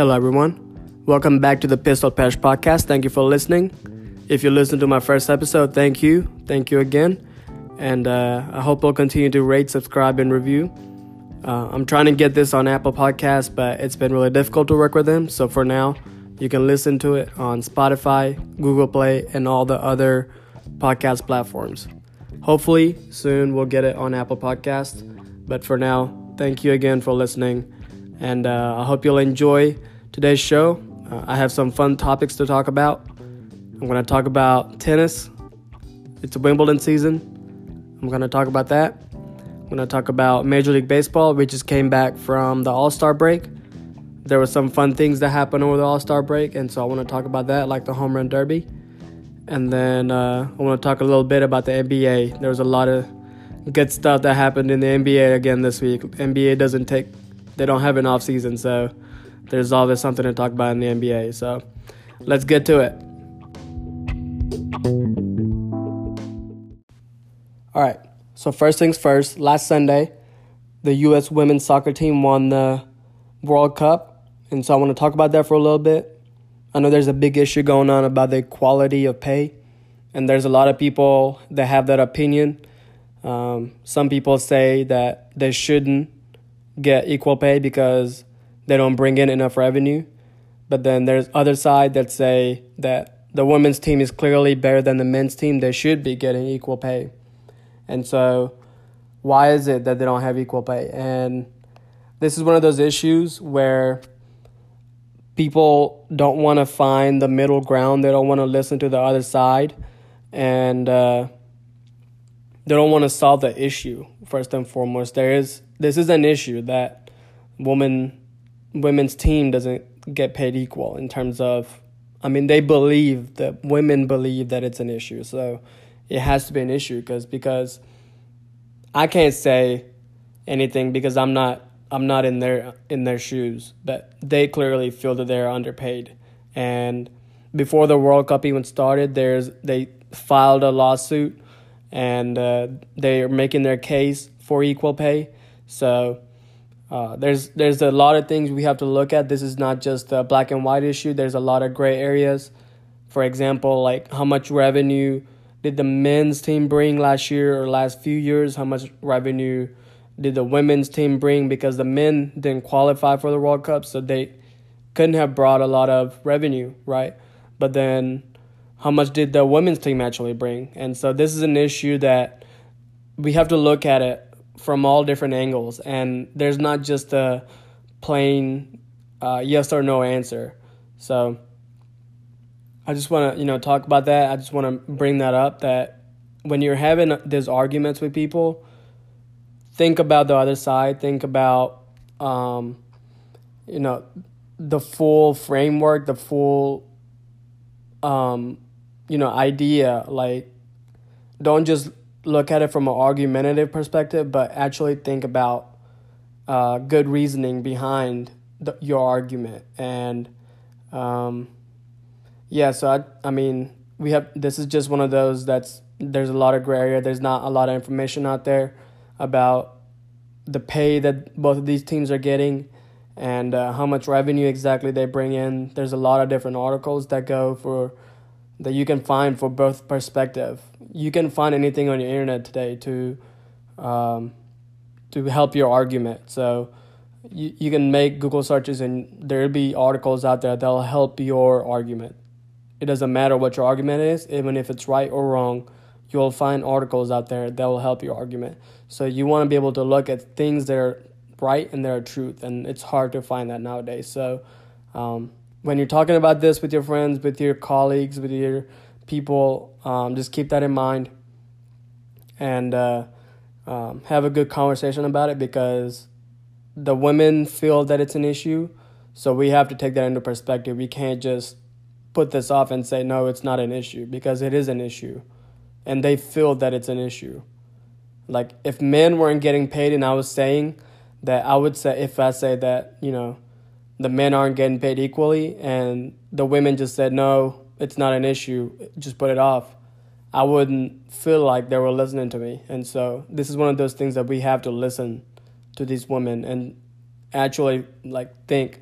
Hello, everyone. Welcome back to the Pistol Patch Podcast. Thank you for listening. If you listened to my first episode, thank you. Thank you again. And I hope you'll continue to rate, subscribe, and review. I'm trying to get this on Apple Podcasts, but it's been really difficult to work with them. So for now, you can listen to it on Spotify, Google Play, and all the other podcast platforms. Hopefully, soon we'll get it on Apple Podcasts. But for now, thank you again for listening. And I hope you'll enjoy today's show. I have some fun topics to talk about. I'm going to talk about tennis. It's Wimbledon season. I'm going to talk about that. I'm going to talk about Major League Baseball. We just came back from the All-Star break. There were some fun things that happened over the All-Star break, and so I want to talk about that, like the Home Run Derby. And then I want to talk a little bit about the NBA. There was a lot of good stuff that happened in the NBA again this week. NBA doesn't take, they don't have an off-season, so there's always something to talk about in the NBA. So let's get to it. All right, so first things first, last Sunday, the U.S. women's soccer team won the World Cup. And so I want to talk about that for a little bit. I know there's a big issue going on about the equality of pay. And there's a lot of people that have that opinion. Some people say that they shouldn't get equal pay because they don't bring in enough revenue. But then there's other side that say that the women's team is clearly better than the men's team. They should be getting equal pay. And so why is it that they don't have equal pay? And this is one of those issues where people don't want to find the middle ground. They don't want to listen to the other side. And they don't want to solve the issue, first and foremost. This is an issue that women's team doesn't get paid equal in terms of, I mean, they believe that women believe that it's an issue. So it has to be an issue because I can't say anything because I'm not in their shoes, but they clearly feel that they're underpaid. And before the World Cup even started, they filed a lawsuit, and they are making their case for equal pay. So there's a lot of things we have to look at. This is not just a black and white issue. There's a lot of gray areas. For example, like how much revenue did the men's team bring last year or last few years? How much revenue did the women's team bring? Because the men didn't qualify for the World Cup, so they couldn't have brought a lot of revenue, right? But then how much did the women's team actually bring? And so this is an issue that we have to look at it from all different angles. And there's not just a plain yes or no answer. So I just want to, talk about that. I just want to bring that up, that when you're having these arguments with people, think about the other side. Think about, the full framework, the full, idea. Like, don't just look at it from an argumentative perspective, but actually think about good reasoning behind your argument. And, so I mean, this is just one of those there's a lot of gray area. There's not a lot of information out there about the pay that both of these teams are getting and how much revenue exactly they bring in. There's a lot of different articles that you can find for both perspective. You can find anything on your internet today to help your argument. So you can make Google searches and there'll be articles out there that'll help your argument. It doesn't matter what your argument is, even if it's right or wrong. You'll find articles out there that will help your argument. So you want to be able to look at things that are right and that are truth, and it's hard to find that nowadays. So when you're talking about this with your friends, with your colleagues, with your people, just keep that in mind and have a good conversation about it, because the women feel that it's an issue, so we have to take that into perspective. We can't just put this off and say, no, it's not an issue, because it is an issue. And they feel that it's an issue. Like, if men weren't getting paid, and I would say that, the men aren't getting paid equally, and the women just said, no, it's not an issue, just put it off, I wouldn't feel like they were listening to me. And so this is one of those things that we have to listen to these women and actually, like, think,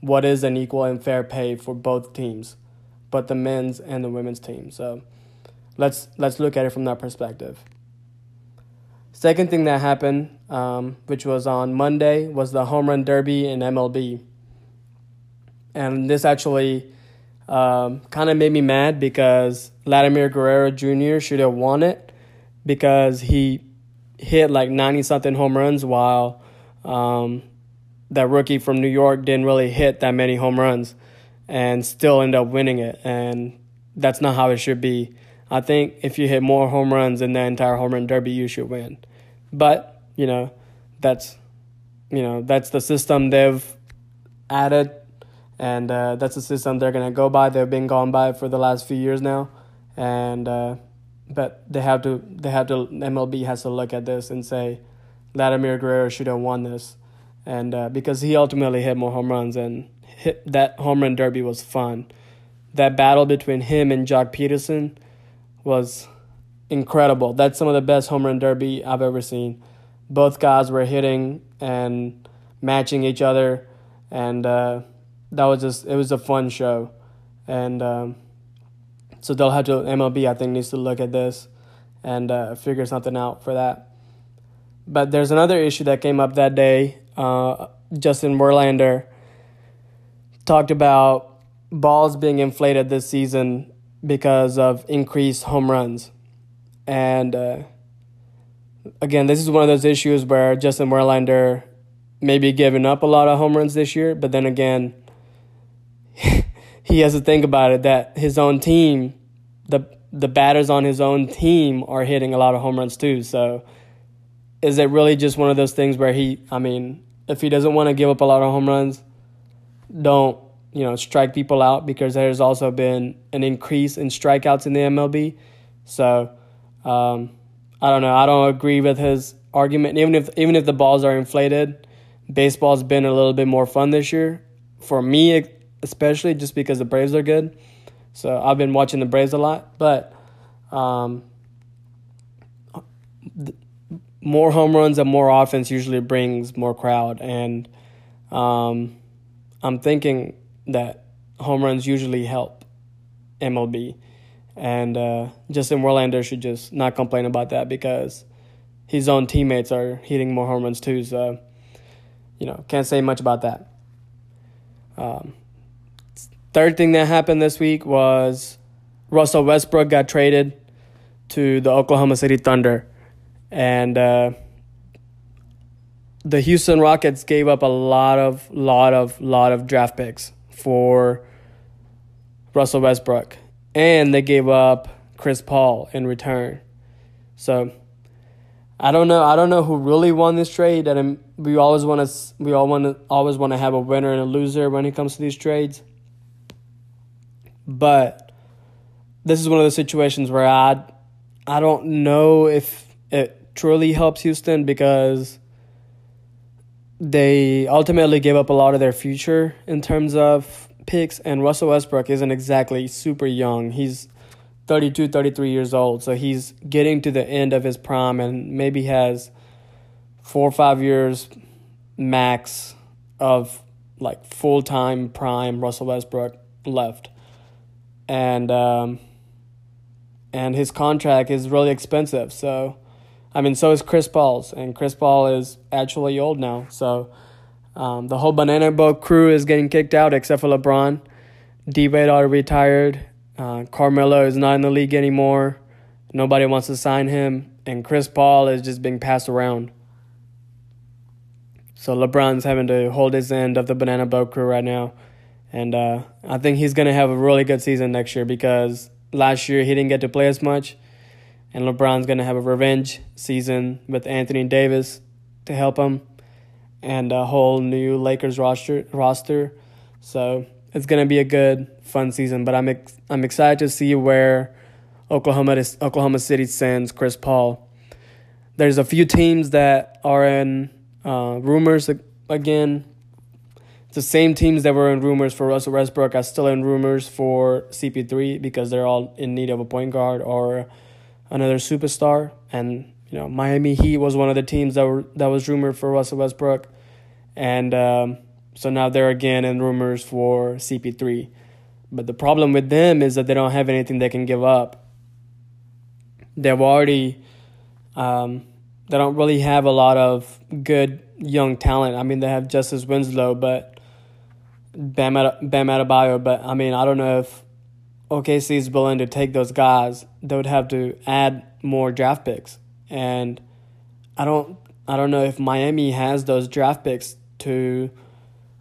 what is an equal and fair pay for both teams, but the men's and the women's team. So let's look at it from that perspective. Second thing that happened, which was on Monday, was the Home Run Derby in MLB. And this actually kind of made me mad because Vladimir Guerrero Jr. should have won it because he hit like 90-something home runs while that rookie from New York didn't really hit that many home runs and still end up winning it. And that's not how it should be. I think if you hit more home runs in the entire Home Run Derby, you should win. But, that's the system they've added, and that's the system they're going to go by. They've been going by for the last few years now, and but they have to. MLB has to look at this and say, Vladimir Guerrero should have won this, and because he ultimately hit more home runs, and that Home Run Derby was fun. That battle between him and Jock Peterson was incredible. That's some of the best Home Run Derby I've ever seen. Both guys were hitting and matching each other, and it was a fun show. And so they'll have to, MLB, I think, needs to look at this and figure something out for that. But there's another issue that came up that day. Justin Verlander talked about balls being inflated this season because of increased home runs. And again, this is one of those issues where Justin Verlander may be giving up a lot of home runs this year, but then again, he has to think about it that his own team, the batters on his own team are hitting a lot of home runs too. So is it really just one of those things where if he doesn't want to give up a lot of home runs, don't strike people out, because there's also been an increase in strikeouts in the MLB. So I don't know. I don't agree with his argument. Even if the balls are inflated, baseball's been a little bit more fun this year for me, especially just because the Braves are good. So I've been watching the Braves a lot, but more home runs and more offense usually brings more crowd, and I'm thinking that home runs usually help MLB. And Justin Verlander should just not complain about that because his own teammates are hitting more home runs too. So, can't say much about that. Third thing that happened this week was Russell Westbrook got traded to the Oklahoma City Thunder. And the Houston Rockets gave up a lot of draft picks for Russell Westbrook, and they gave up Chris Paul in return. So I don't know who really won this trade, and we always want to have a winner and a loser when it comes to these trades. But this is one of the situations where I don't know if it truly helps Houston, because they ultimately gave up a lot of their future in terms of picks, and Russell Westbrook isn't exactly super young. He's 32, 33 years old, so he's getting to the end of his prime and maybe has 4 or 5 years max of like full-time prime Russell Westbrook left. And his contract is really expensive, so... so is Chris Paul's, and Chris Paul is actually old now. So the whole banana boat crew is getting kicked out except for LeBron. D Wade already retired. Carmelo is not in the league anymore. Nobody wants to sign him, and Chris Paul is just being passed around. So LeBron's having to hold his end of the banana boat crew right now, and I think he's going to have a really good season next year because last year he didn't get to play as much. And LeBron's going to have a revenge season with Anthony Davis to help him and a whole new Lakers roster. So it's going to be a good, fun season. But I'm excited to see where Oklahoma City sends Chris Paul. There's a few teams that are in rumors again. It's the same teams that were in rumors for Russell Westbrook are still in rumors for CP3 because they're all in need of a point guard or another superstar. And Miami Heat was one of the teams that was rumored for Russell Westbrook, and So now they're again in rumors for CP3. But the problem with them is that they don't have anything they can give up. They've already, they don't really have a lot of good young talent. I mean, they have Justice Winslow, but Bam Adebayo. But I mean, I don't know if OKC is willing to take those guys. They would have to add more draft picks, and I don't know if Miami has those draft picks to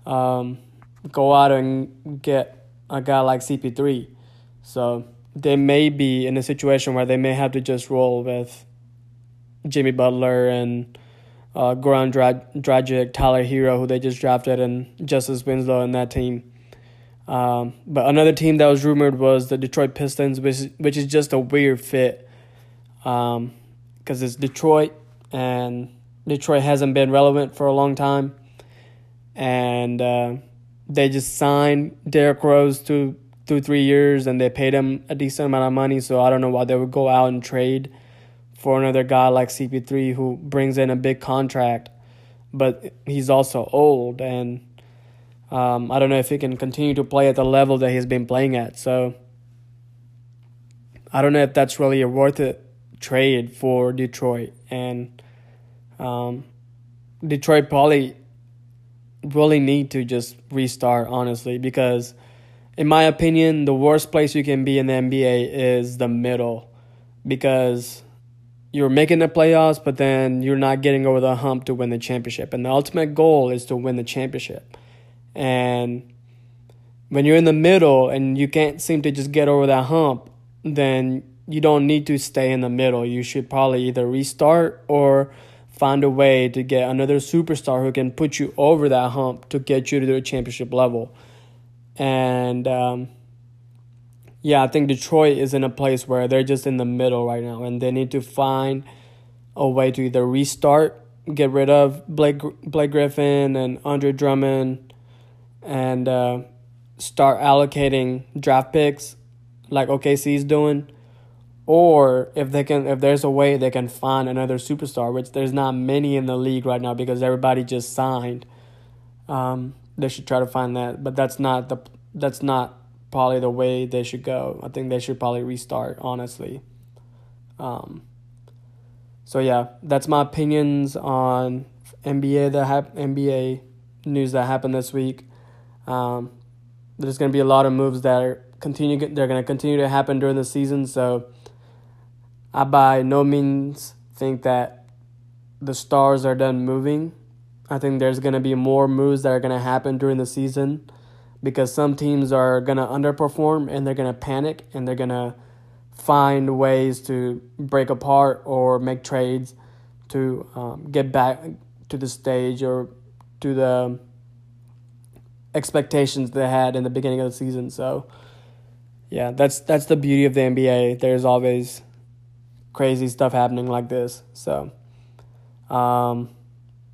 go out and get a guy like CP3. So they may be in a situation where they may have to just roll with Jimmy Butler and Goran Dragic, Tyler Hero, who they just drafted, and Justice Winslow and that team. But another team that was rumored was the Detroit Pistons, which is just a weird fit because it's Detroit, and Detroit hasn't been relevant for a long time. And they just signed Derrick Rose through 3 years, and they paid him a decent amount of money, so I don't know why they would go out and trade for another guy like CP3 who brings in a big contract, but he's also old, and I don't know if he can continue to play at the level that he's been playing at. So I don't know if that's really a worth it trade for Detroit. And Detroit probably really need to just restart, honestly, because in my opinion, the worst place you can be in the NBA is the middle, because you're making the playoffs, but then you're not getting over the hump to win the championship. And the ultimate goal is to win the championship. And when you're in the middle and you can't seem to just get over that hump, then you don't need to stay in the middle. You should probably either restart or find a way to get another superstar who can put you over that hump to get you to the championship level. And yeah, I think Detroit is in a place where they're just in the middle right now, and they need to find a way to either restart, get rid of Blake Griffin and Andre Drummond, and start allocating draft picks like OKC is doing, or if there's a way they can find another superstar, which there's not many in the league right now because everybody just signed. They should try to find that, but that's not probably the way they should go. I think they should probably restart, honestly. So yeah, that's my opinions on NBA news that happened this week. There's going to be a lot of moves that they're going to continue to happen during the season. So I by no means think that the stars are done moving. I think there's going to be more moves that are going to happen during the season, because some teams are going to underperform and they're going to panic and they're going to find ways to break apart or make trades to get back to the stage or to the expectations they had in the beginning of the season. So, yeah, that's the beauty of the NBA. There's always crazy stuff happening like this. So,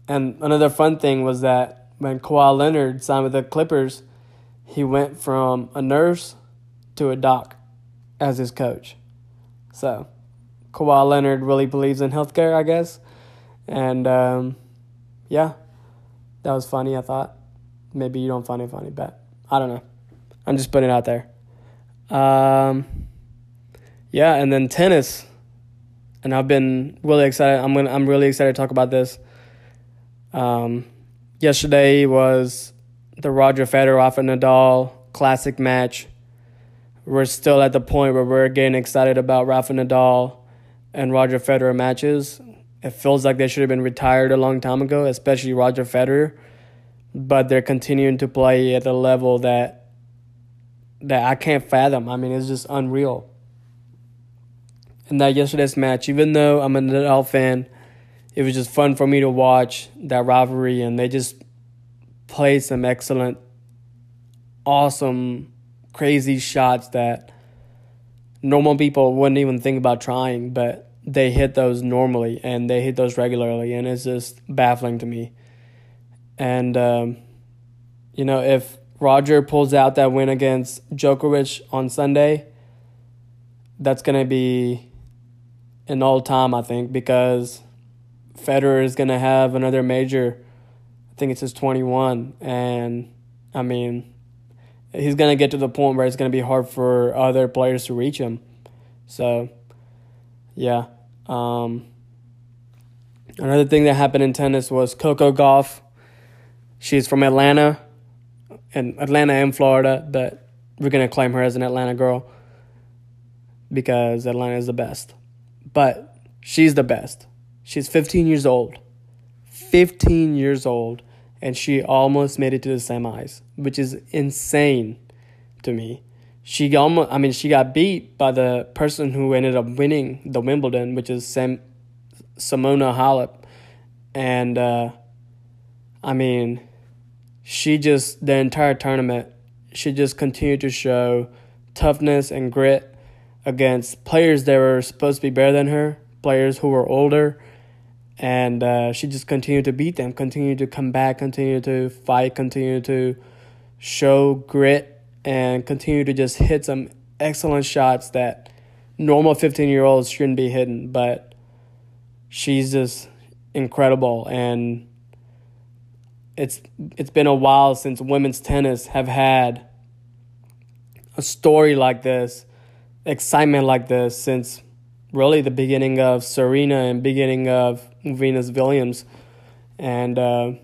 and another fun thing was that when Kawhi Leonard signed with the Clippers, he went from a nurse to a doc as his coach. So Kawhi Leonard really believes in healthcare, I guess. And, yeah, that was funny, I thought. Maybe you don't find it funny, but I don't know. I'm just putting it out there. Yeah, and then tennis. And I've been really excited. I'm really excited to talk about this. Yesterday was the Roger Federer, Rafa Nadal classic match. We're still at the point where we're getting excited about Rafa Nadal and Roger Federer matches. It feels like they should have been retired a long time ago, especially Roger Federer. But they're continuing to play at a level that I can't fathom. I mean, it's just unreal. And that yesterday's match, even though I'm a Nadal fan, it was just fun for me to watch that rivalry, and they just played some excellent, awesome, crazy shots that normal people wouldn't even think about trying, but they hit those normally and they hit those regularly, and it's just baffling to me. And, if Roger pulls out that win against Djokovic on Sunday, that's going to be an all-time, I think, because Federer is going to have another major I think it's his 21. And, I mean, he's going to get to the point where it's going to be hard for other players to reach him. So, yeah. Another thing that happened in tennis was Coco Gauff. She's from Atlanta and Florida, but we're going to claim her as an Atlanta girl because Atlanta is the best. But she's the best. She's 15 years old. 15 years old, and she almost made it to the semis, which is insane to me. She got beat by the person who ended up winning the Wimbledon, which is Simona Halep. And, the entire tournament, she just continued to show toughness and grit against players that were supposed to be better than her, players who were older. And she just continued to beat them, continued to come back, continued to fight, continued to show grit, and continued to just hit some excellent shots that normal 15-year-olds shouldn't be hitting. But she's just incredible. And it's been a while since women's tennis have had a story like this, excitement like this, since really the beginning of Serena and beginning of Venus Williams. And, I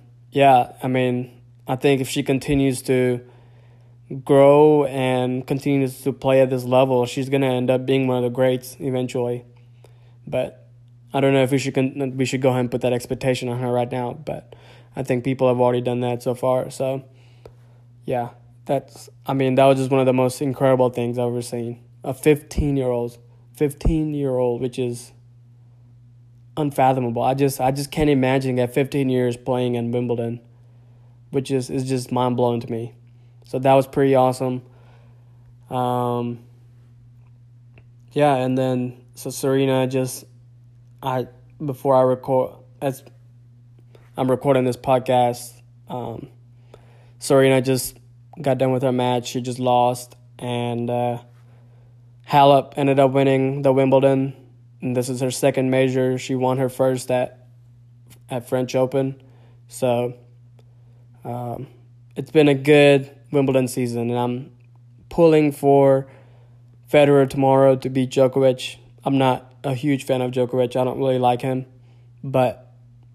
think if she continues to grow and continues to play at this level, she's going to end up being one of the greats eventually. But I don't know if we should go ahead and put that expectation on her right now, but I think people have already done that so far. So, yeah, that was just one of the most incredible things I've ever seen. A 15-year-old, which is unfathomable. I just can't imagine at 15 years playing in Wimbledon, which is just mind-blowing to me. So that was pretty awesome. Serena I'm recording this podcast, Serena just got done with her match. She just lost, and Halep ended up winning the Wimbledon, and this is her second major. She won her first at French Open. So it's been a good Wimbledon season, and I'm pulling for Federer tomorrow to beat Djokovic. I'm not a huge fan of Djokovic. I don't really like him, but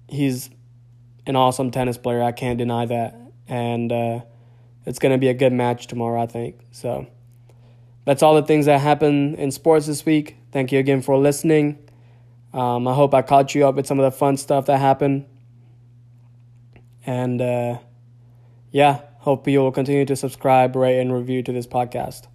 he's an awesome tennis player. I can't deny that, and it's going to be a good match tomorrow, I think. So that's all the things that happened in sports this week. Thank you again for listening. I hope I caught you up with some of the fun stuff that happened. And hope you will continue to subscribe, rate, and review to this podcast.